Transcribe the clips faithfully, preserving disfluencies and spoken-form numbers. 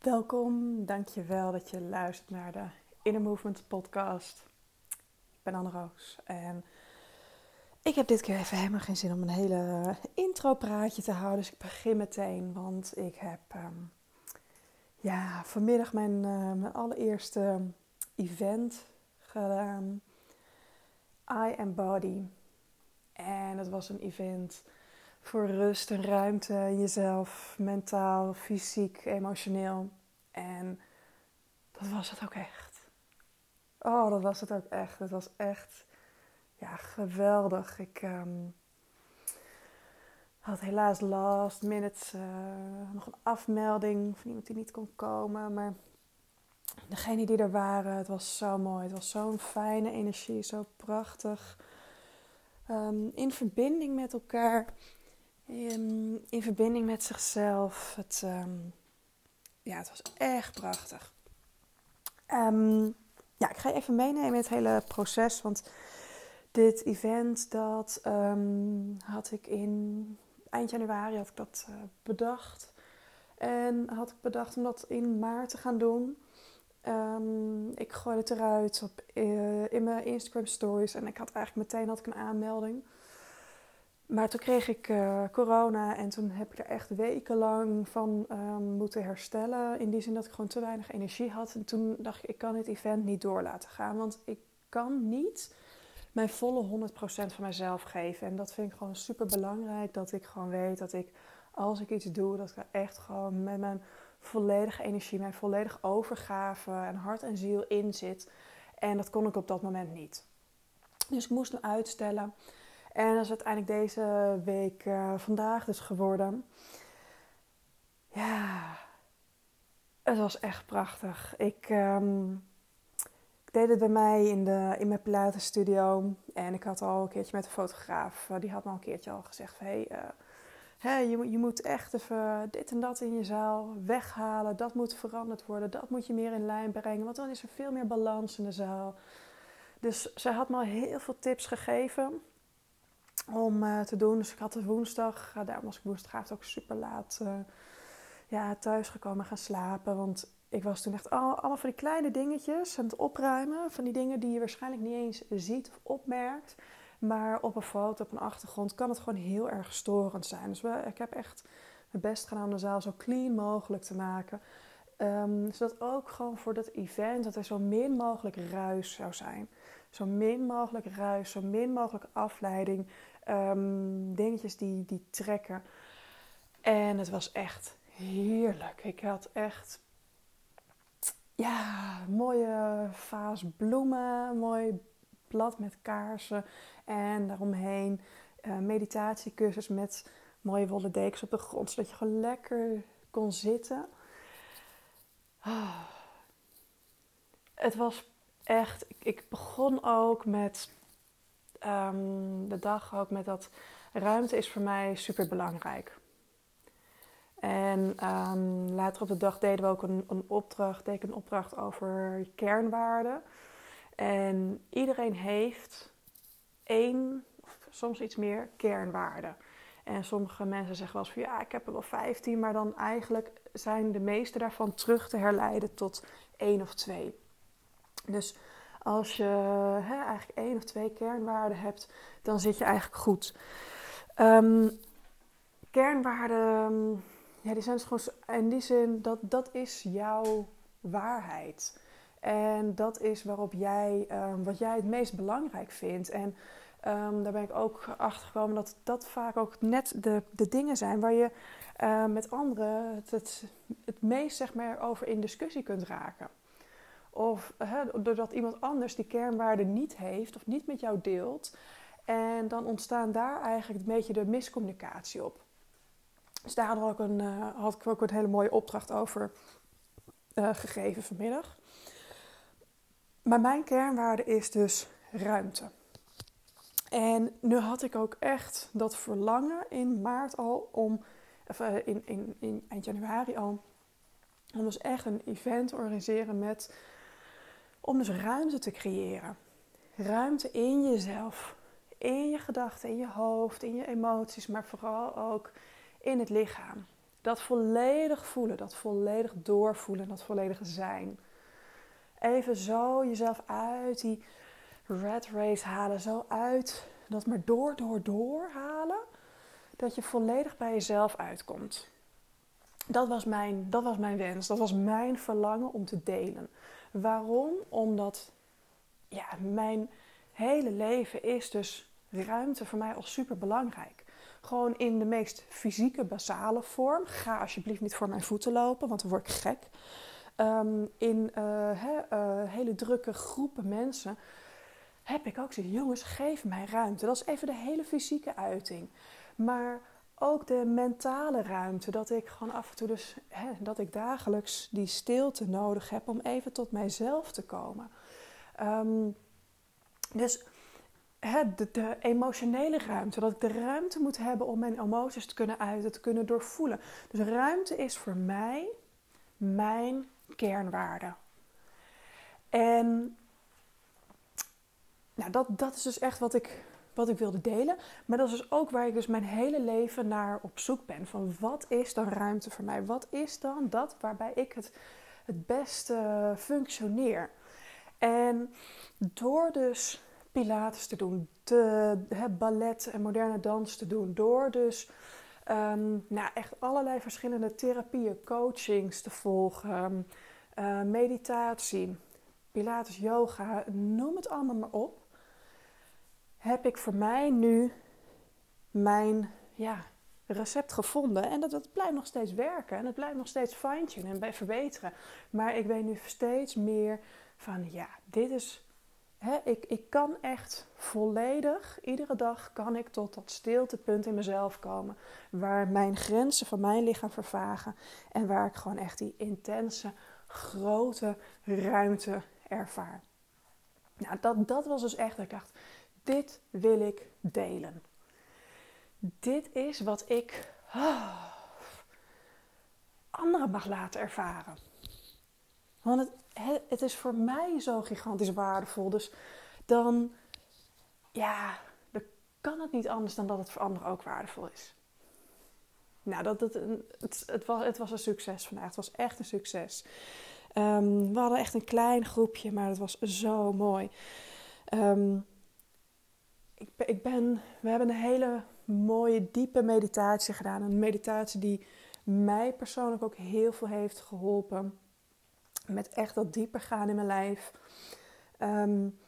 Welkom, dankjewel dat je luistert naar de Inner Movement podcast. Ik ben Anne Roos en ik heb dit keer even helemaal geen zin om een hele intro-praatje te houden. Dus ik begin meteen, want ik heb um, ja, vanmiddag mijn, uh, mijn allereerste event gedaan. I Am Body. En het was een event voor rust en ruimte in jezelf, mentaal, fysiek, emotioneel. En dat was het ook echt. Oh, dat was het ook echt. Het was echt, ja, geweldig. Ik um, had helaas last minute uh, nog een afmelding van iemand die niet kon komen. Maar degenen die er waren, het was zo mooi. Het was zo'n fijne energie, zo prachtig. Um, in verbinding met elkaar. In, in verbinding met zichzelf. Het, um, ja, het was echt prachtig. Um, ja, ik ga je even meenemen in het hele proces. Want dit event, dat um, had ik in eind januari had ik dat uh, bedacht. En had ik bedacht om dat in maart te gaan doen. Um, ik gooi het eruit op, uh, in mijn Instagram stories. En ik had eigenlijk meteen had ik een aanmelding. Maar toen kreeg ik uh, corona en toen heb ik er echt wekenlang van um, moeten herstellen. In die zin dat ik gewoon te weinig energie had. En toen dacht ik, ik kan dit event niet door laten gaan. Want ik kan niet mijn volle honderd procent van mezelf geven. En dat vind ik gewoon super belangrijk. Dat ik gewoon weet dat ik, als ik iets doe, dat ik er echt gewoon met mijn volledige energie, mijn volledige overgave en hart en ziel in zit. En dat kon ik op dat moment niet. Dus ik moest hem uitstellen. En dat is uiteindelijk deze week uh, vandaag dus geworden. Ja, het was echt prachtig. Ik, um, ik deed het bij mij in, de, in mijn platenstudio. En ik had al een keertje met een fotograaf. Uh, die had me al een keertje al gezegd van, Hey, uh, Hey, je, je moet echt even dit en dat in je zaal weghalen. Dat moet veranderd worden. Dat moet je meer in lijn brengen. Want dan is er veel meer balans in de zaal. Dus zij had me al heel veel tips gegeven om uh, te doen. Dus ik had het woensdag. Uh, daarom was ik woensdagavond ook super laat uh, ja, thuis gekomen gaan slapen. Want ik was toen echt al, allemaal van die kleine dingetjes aan het opruimen. Van die dingen die je waarschijnlijk niet eens ziet of opmerkt. Maar op een foto, op een achtergrond, kan het gewoon heel erg storend zijn. Dus we, ik heb echt mijn best gedaan om de zaal zo clean mogelijk te maken. Um, zodat ook gewoon voor dat event, dat er zo min mogelijk ruis zou zijn. Zo min mogelijk ruis, zo min mogelijk afleiding. Um, dingetjes die, die trekken. En het was echt heerlijk. Ik had echt, ja, mooie vaas bloemen, mooi blad met kaarsen en daaromheen uh, meditatiekussens met mooie wollen dekens op de grond, zodat je gewoon lekker kon zitten. Oh. Het was echt, ik, ik begon ook met um, de dag ook met dat ruimte is voor mij super belangrijk. En um, later op de dag deden we ook een, een opdracht, deed ik een opdracht over kernwaarden. En iedereen heeft één, of soms iets meer, kernwaarden. En sommige mensen zeggen wel eens van ja, ik heb er wel vijftien. Maar dan eigenlijk zijn de meeste daarvan terug te herleiden tot één of twee. Dus als je hè, eigenlijk één of twee kernwaarden hebt, dan zit je eigenlijk goed. Um, kernwaarden, ja, die zijn dus gewoon in die zin, dat, dat is jouw waarheid. En dat is waarop jij, um, wat jij het meest belangrijk vindt. En um, daar ben ik ook achter gekomen dat dat vaak ook net de, de dingen zijn waar je uh, met anderen het, het, het meest, zeg maar, over in discussie kunt raken. Of he, doordat iemand anders die kernwaarde niet heeft of niet met jou deelt. En dan ontstaan daar eigenlijk een beetje de miscommunicatie op. Dus daar had ik, een, uh, had ik ook een hele mooie opdracht over uh, gegeven vanmiddag. Maar mijn kernwaarde is dus ruimte. En nu had ik ook echt dat verlangen in maart al om, of in, in, in eind januari al, om dus echt een event te organiseren met, om dus ruimte te creëren. Ruimte in jezelf, in je gedachten, in je hoofd, in je emoties, maar vooral ook in het lichaam. Dat volledig voelen, dat volledig doorvoelen, dat volledige zijn. Even zo jezelf uit die rat race halen, zo uit dat maar door, door, door halen. Dat je volledig bij jezelf uitkomt. Dat was mijn, dat was mijn wens, dat was mijn verlangen om te delen. Waarom? Omdat ja, mijn hele leven is dus ruimte voor mij al super belangrijk. Gewoon in de meest fysieke, basale vorm. Ga alsjeblieft niet voor mijn voeten lopen, want dan word ik gek. Um, in uh, he, uh, hele drukke groepen mensen heb ik ook zoiets. Jongens, geef mij ruimte. Dat is even de hele fysieke uiting. Maar ook de mentale ruimte. Dat ik gewoon af en toe dus, he, dat ik dagelijks die stilte nodig heb om even tot mijzelf te komen. Um, dus... De, de emotionele ruimte, dat ik de ruimte moet hebben om mijn emoties te kunnen uiten, te kunnen doorvoelen. Dus ruimte is voor mij mijn kernwaarde. En nou, dat, dat is dus echt wat ik, wat ik wilde delen. Maar dat is dus ook waar ik dus mijn hele leven naar op zoek ben. Van wat is dan ruimte voor mij? Wat is dan dat waarbij ik het, het beste functioneer? En door dus Pilates te doen, te, he, ballet en moderne dans te doen. Door dus um, nou, echt allerlei verschillende therapieën, coachings te volgen, uh, meditatie, Pilates, yoga, noem het allemaal maar op. Heb ik voor mij nu mijn ja, recept gevonden. En dat, dat blijft nog steeds werken en het blijft nog steeds fine-tunen en verbeteren. Maar ik weet nu steeds meer van ja, dit is... He, ik, ik kan echt volledig, iedere dag kan ik tot dat stiltepunt in mezelf komen. Waar mijn grenzen van mijn lichaam vervagen. En waar ik gewoon echt die intense, grote ruimte ervaar. Nou, dat, dat was dus echt, ik dacht, dit wil ik delen. Dit is wat ik oh, anderen mag laten ervaren. Want het, het is voor mij zo gigantisch waardevol. Dus dan, ja, dan kan het niet anders dan dat het voor anderen ook waardevol is. Nou, dat, dat, het, het, was, het was een succes vandaag. Het was echt een succes. Um, we hadden echt een klein groepje, maar het was zo mooi. Um, ik, ik ben, we hebben een hele mooie, diepe meditatie gedaan. Een meditatie die mij persoonlijk ook heel veel heeft geholpen. Met echt dat dieper gaan in mijn lijf. Um,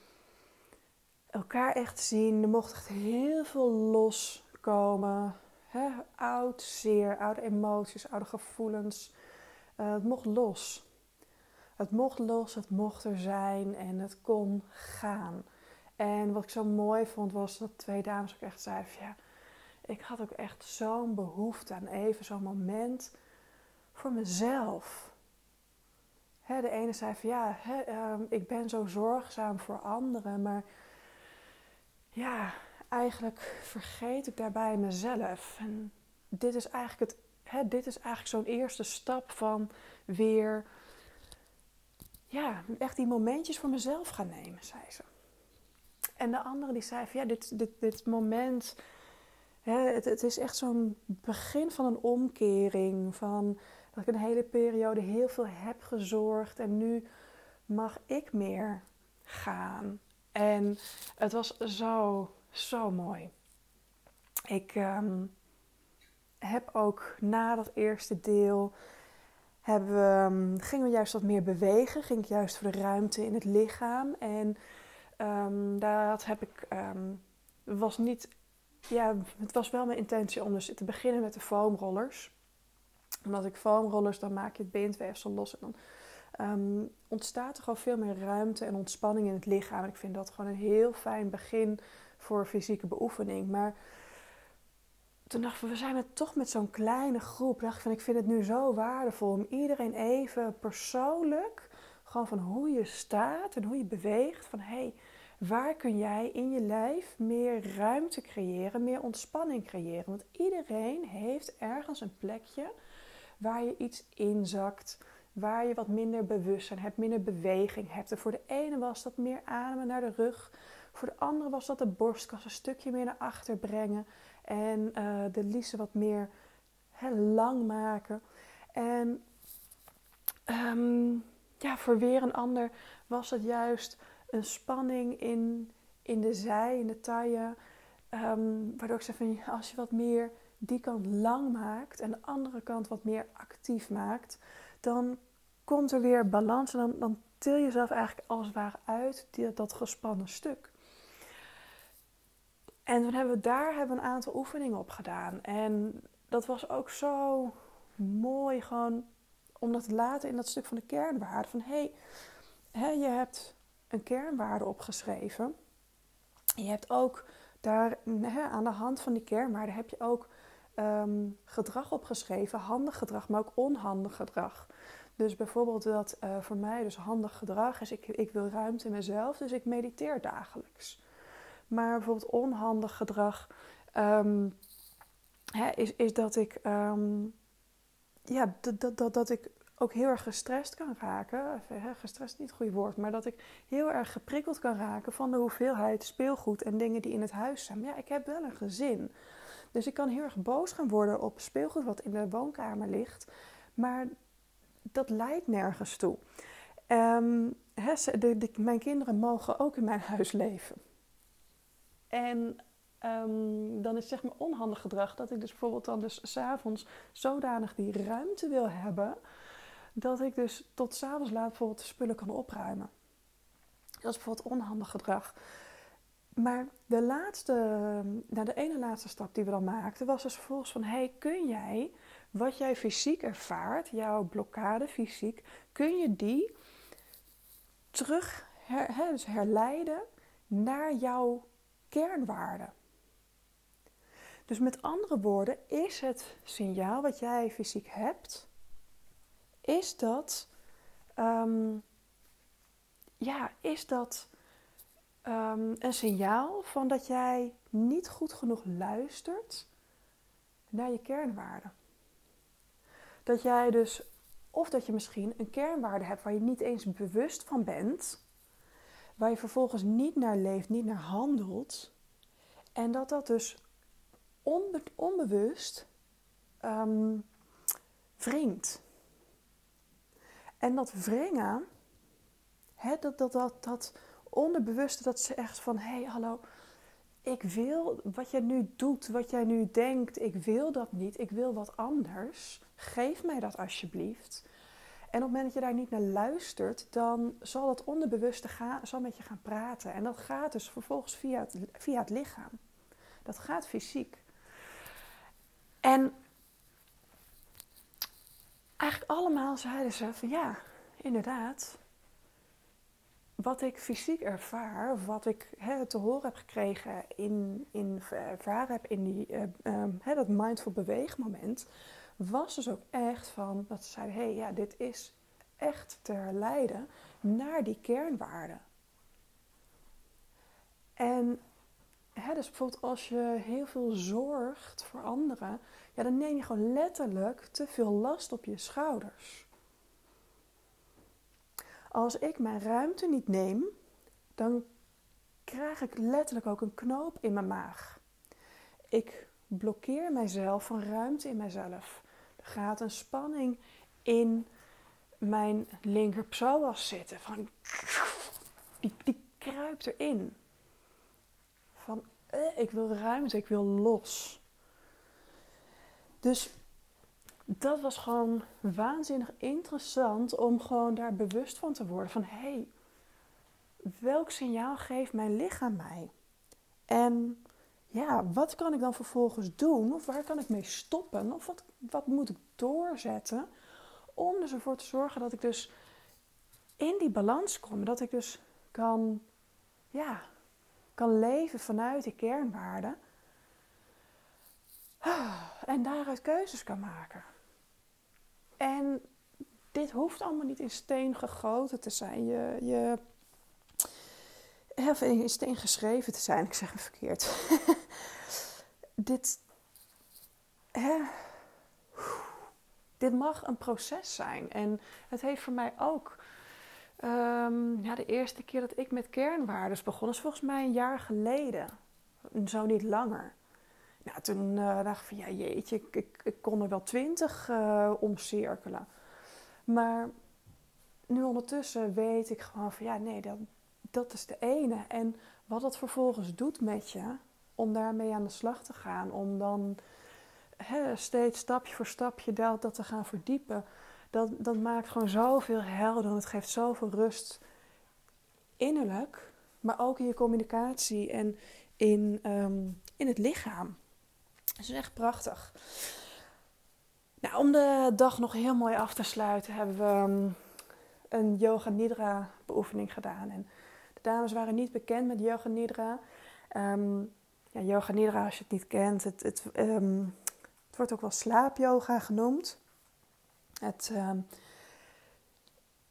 elkaar echt zien. Er mocht echt heel veel loskomen. He, oud zeer, oude emoties, oude gevoelens. Uh, het mocht los. Het mocht los, het mocht er zijn en het kon gaan. En wat ik zo mooi vond was dat twee dames ook echt zeiden van, ja, ik had ook echt zo'n behoefte aan even zo'n moment voor mezelf. He, de ene zei van ja, he, uh, ik ben zo zorgzaam voor anderen, maar ja, eigenlijk vergeet ik daarbij mezelf. En dit is eigenlijk, het, he, dit is eigenlijk zo'n eerste stap van weer, ja, echt die momentjes voor mezelf gaan nemen, zei ze. En de andere die zei van ja, dit, dit, dit moment, he, het, het is echt zo'n begin van een omkering, van... Dat ik een hele periode heel veel heb gezorgd. En nu mag ik meer gaan. En het was zo, zo mooi. Ik um, heb ook na dat eerste deel... Hebben we, um, gingen we juist wat meer bewegen. Ging ik juist voor de ruimte in het lichaam. En um, dat heb ik... Um, was niet, ja, het was wel mijn intentie om dus te beginnen met de foamrollers. Omdat ik foamrollers, dan maak je het bindweefsel los. En dan um, ontstaat er gewoon veel meer ruimte en ontspanning in het lichaam. En ik vind dat gewoon een heel fijn begin voor fysieke beoefening. Maar toen dacht ik, we zijn het toch met zo'n kleine groep. Dacht ik, van, ik vind het nu zo waardevol om iedereen even persoonlijk... gewoon van hoe je staat en hoe je beweegt. Van hé, hey, waar kun jij in je lijf meer ruimte creëren, meer ontspanning creëren? Want iedereen heeft ergens een plekje... waar je iets inzakt, waar je wat minder bewustzijn hebt, minder beweging hebt. En voor de ene was dat meer ademen naar de rug. Voor de andere was dat de borstkas een stukje meer naar achter brengen. En uh, de lies wat meer hè, lang maken. En um, ja, voor weer een ander was het juist een spanning in, in de zij, in de taille. Um, waardoor ik zei van, als je wat meer die kant lang maakt en de andere kant wat meer actief maakt, dan komt er weer balans en dan, dan til je jezelf eigenlijk als het ware uit die, dat gespannen stuk. En toen hebben we daar hebben we een aantal oefeningen op gedaan. En dat was ook zo mooi, gewoon om dat te laten in dat stuk van de kernwaarde. Van hé, hey, je hebt een kernwaarde opgeschreven. Je hebt ook daar, he, aan de hand van die kernwaarde heb je ook um, gedrag opgeschreven. Handig gedrag, maar ook onhandig gedrag. Dus bijvoorbeeld dat uh, voor mij dus handig gedrag is, ik, ik wil ruimte in mezelf, dus ik mediteer dagelijks. Maar bijvoorbeeld onhandig gedrag um, hè, is, is dat ik, um, ja, dat, dat, dat, dat ik ook heel erg gestrest kan raken. Hè, gestrest is niet het goede woord, maar dat ik heel erg geprikkeld kan raken van de hoeveelheid speelgoed en dingen die in het huis zijn. Maar ja, ik heb wel een gezin. Dus ik kan heel erg boos gaan worden op speelgoed wat in de woonkamer ligt. Maar dat leidt nergens toe. Um, hè, de, de, mijn kinderen mogen ook in mijn huis leven. En um, dan is zeg maar onhandig gedrag dat ik dus bijvoorbeeld dan dus 's avonds zodanig die ruimte wil hebben, dat ik dus tot 's avonds laat bijvoorbeeld de spullen kan opruimen. Dat is bijvoorbeeld onhandig gedrag. Maar de laatste, nou de ene laatste stap die we dan maakten was dus vervolgens van, hey, kun jij wat jij fysiek ervaart, jouw blokkade fysiek, kun je die terug her, hè, dus herleiden naar jouw kernwaarden. Dus met andere woorden, is het signaal wat jij fysiek hebt, is dat, um, ja, is dat um, een signaal van dat jij niet goed genoeg luistert naar je kernwaarden. Dat jij dus, of dat je misschien een kernwaarde hebt waar je niet eens bewust van bent, waar je vervolgens niet naar leeft, niet naar handelt. En dat dat dus onbe- onbewust um, wringt. En dat wringen, he, dat, dat, dat, dat onderbewuste, dat ze echt van, hé, hey, hallo, ik wil wat jij nu doet, wat jij nu denkt, ik wil dat niet, ik wil wat anders. Geef mij dat alsjeblieft. En op het moment dat je daar niet naar luistert, dan zal dat onderbewuste gaan, zal met je gaan praten. En dat gaat dus vervolgens via het, via het lichaam. Dat gaat fysiek. En eigenlijk allemaal zeiden ze van ja, inderdaad. Wat ik fysiek ervaar, of wat ik he, te horen heb gekregen, in, in, ervaren heb in die, uh, um, he, dat mindful beweegmoment, was dus ook echt van dat ze zeiden, hé, hey, ja, dit is echt te herleiden naar die kernwaarden. En hè, dus bijvoorbeeld als je heel veel zorgt voor anderen, ja, dan neem je gewoon letterlijk te veel last op je schouders. Als ik mijn ruimte niet neem, dan krijg ik letterlijk ook een knoop in mijn maag. Ik blokkeer mijzelf van ruimte in mijzelf. Er gaat een spanning in mijn linker psoas zitten. Van, die, die kruipt erin. Van, eh, ik wil ruimte, ik wil los. Dus dat was gewoon waanzinnig interessant om gewoon daar bewust van te worden. Van, hé, hey, welk signaal geeft mijn lichaam mij? En ja, wat kan ik dan vervolgens doen? Of waar kan ik mee stoppen? Of wat, wat moet ik doorzetten? Om dus ervoor te zorgen dat ik dus in die balans kom. Dat ik dus kan, ja, kan leven vanuit die kernwaarden. En daaruit keuzes kan maken. En dit hoeft allemaal niet in steen gegoten te zijn. Je... je Of in steen geschreven te zijn, ik zeg het verkeerd. dit, hè, dit mag een proces zijn. En het heeft voor mij ook... Um, ja, de eerste keer dat ik met kernwaardes begon, is volgens mij een jaar geleden. Zo niet langer. Nou, toen uh, dacht ik van ja, jeetje, ik, ik, ik kon er wel twintig uh, omcirkelen. Maar nu ondertussen weet ik gewoon van ja, nee, dat, dat is de ene. En wat dat vervolgens doet met je, om daarmee aan de slag te gaan, om dan he, steeds stapje voor stapje dat, dat te gaan verdiepen, dat, dat maakt gewoon zoveel helder en het geeft zoveel rust innerlijk, maar ook in je communicatie en in, um, in het lichaam. Dat is echt prachtig. Nou, om de dag nog heel mooi af te sluiten hebben we um, een yoga nidra beoefening gedaan. En de dames waren niet bekend met yoga nidra. Um, ja, yoga nidra, als je het niet kent, het, het, um, het wordt ook wel slaapyoga genoemd. Het um,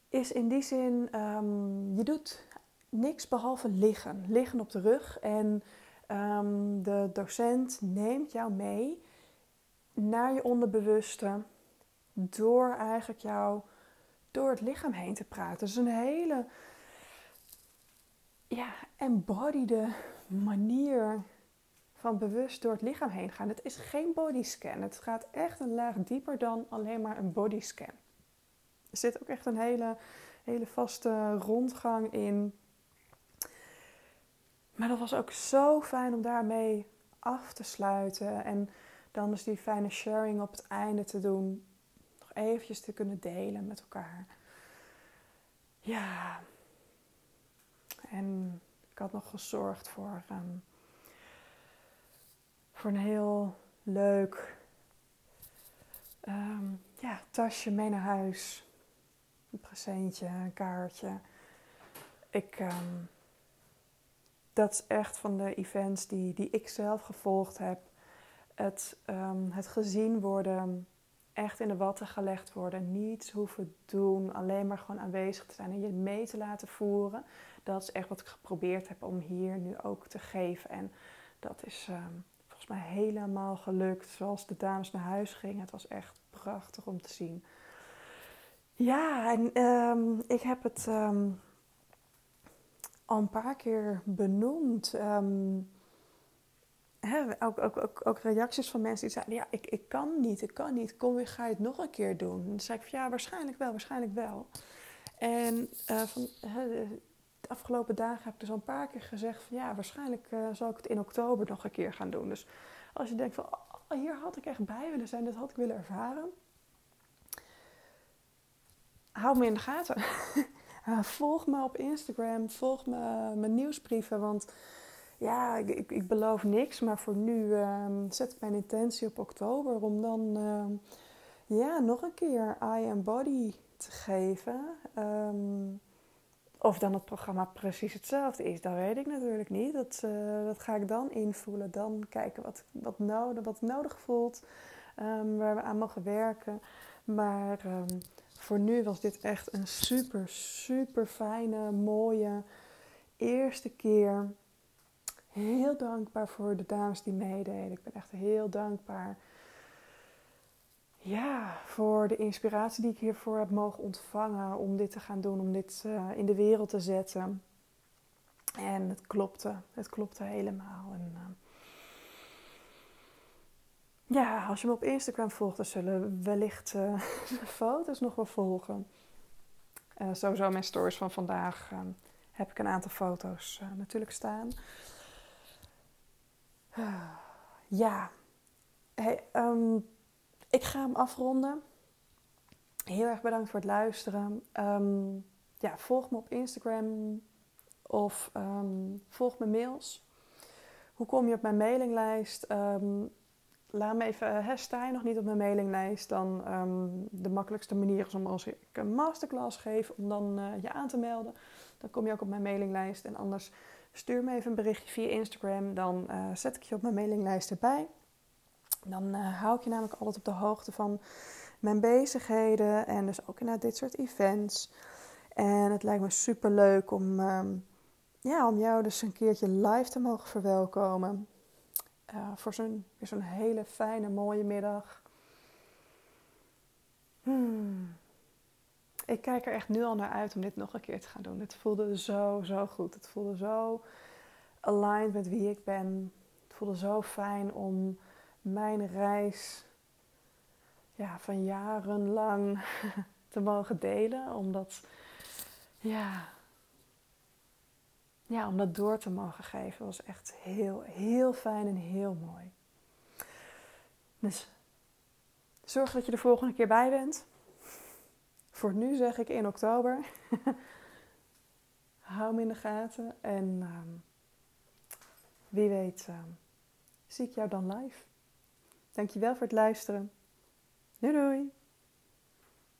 is in die zin, um, je doet niks behalve liggen. Liggen op de rug en um, de docent neemt jou mee naar je onderbewuste door eigenlijk jou door het lichaam heen te praten. Het is een hele ja, embodiede manier van bewust door het lichaam heen gaan. Het is geen bodyscan. Het gaat echt een laag dieper dan alleen maar een bodyscan. Er zit ook echt een hele, hele vaste rondgang in. Maar dat was ook zo fijn om daarmee af te sluiten. En dan is die fijne sharing op het einde te doen. Nog eventjes te kunnen delen met elkaar. Ja. En ik had nog gezorgd voor... Um, Voor een heel leuk um, ja, tasje mee naar huis. Een presentje, een kaartje. Ik, um, dat is echt van de events die, die ik zelf gevolgd heb. Het, um, het gezien worden, echt in de watten gelegd worden. Niets hoeven doen, alleen maar gewoon aanwezig te zijn en je mee te laten voeren. Dat is echt wat ik geprobeerd heb om hier nu ook te geven. En dat is... Um, maar helemaal gelukt. Zoals de dames naar huis gingen. Het was echt prachtig om te zien. Ja, en um, ik heb het um, al een paar keer benoemd. Um, he, ook, ook, ook, ook reacties van mensen die zeiden... Ja, ik, ik kan niet, ik kan niet. Kom weer, ga je het nog een keer doen? En dan zei ik van ja, waarschijnlijk wel, waarschijnlijk wel. En uh, van... He, de afgelopen dagen heb ik dus al een paar keer gezegd van ja, waarschijnlijk uh, zal ik het in oktober nog een keer gaan doen. Dus als je denkt van oh, hier had ik echt bij willen zijn, dit had ik willen ervaren. Hou me in de gaten. Volg me op Instagram, volg me, mijn nieuwsbrieven. Want ja, ik, ik beloof niks, maar voor nu uh, zet ik mijn intentie op oktober om dan uh, ja, nog een keer I Am Body te geven. Um, Of dan het programma precies hetzelfde is, dat weet ik natuurlijk niet. Dat, uh, dat ga ik dan invoelen. Dan kijken wat, wat, nodig, wat nodig voelt, um, waar we aan mogen werken. Maar um, voor nu was dit echt een super, super fijne, mooie eerste keer. Heel dankbaar voor de dames die meededen. Ik ben echt heel dankbaar. Ja, voor de inspiratie die ik hiervoor heb mogen ontvangen om dit te gaan doen, om dit uh, in de wereld te zetten. En het klopte, het klopte helemaal. En, uh... ja, als je me op Instagram volgt, dan zullen wellicht uh, foto's nog wel volgen. Uh, sowieso mijn stories van vandaag uh, heb ik een aantal foto's uh, natuurlijk staan. Uh, ja, hey, um... ik ga hem afronden. Heel erg bedankt voor het luisteren. Um, ja, volg me op Instagram of um, volg mijn mails. Hoe kom je op mijn mailinglijst? Um, laat me even, he, sta je nog niet op mijn mailinglijst? Dan um, de makkelijkste manier is om als ik een masterclass geef, om dan uh, je aan te melden. Dan kom je ook op mijn mailinglijst. En anders stuur me even een berichtje via Instagram. Dan uh, zet ik je op mijn mailinglijst erbij. Dan uh, hou ik je namelijk altijd op de hoogte van mijn bezigheden. En dus ook naar dit soort events. En het lijkt me super leuk om, um, ja, om jou dus een keertje live te mogen verwelkomen. Uh, voor zo'n, zo'n hele fijne, mooie middag. Hmm. Ik kijk er echt nu al naar uit om dit nog een keer te gaan doen. Het voelde zo, zo goed. Het voelde zo aligned met wie ik ben. Het voelde zo fijn om mijn reis ja, van jarenlang te mogen delen. Omdat, ja, ja, om dat door te mogen geven was echt heel, heel fijn en heel mooi. Dus zorg dat je de volgende keer bij bent. Voor nu zeg ik in oktober. Hou me in de gaten. En um, wie weet um, zie ik jou dan live. Dankjewel voor het luisteren. Doei doei!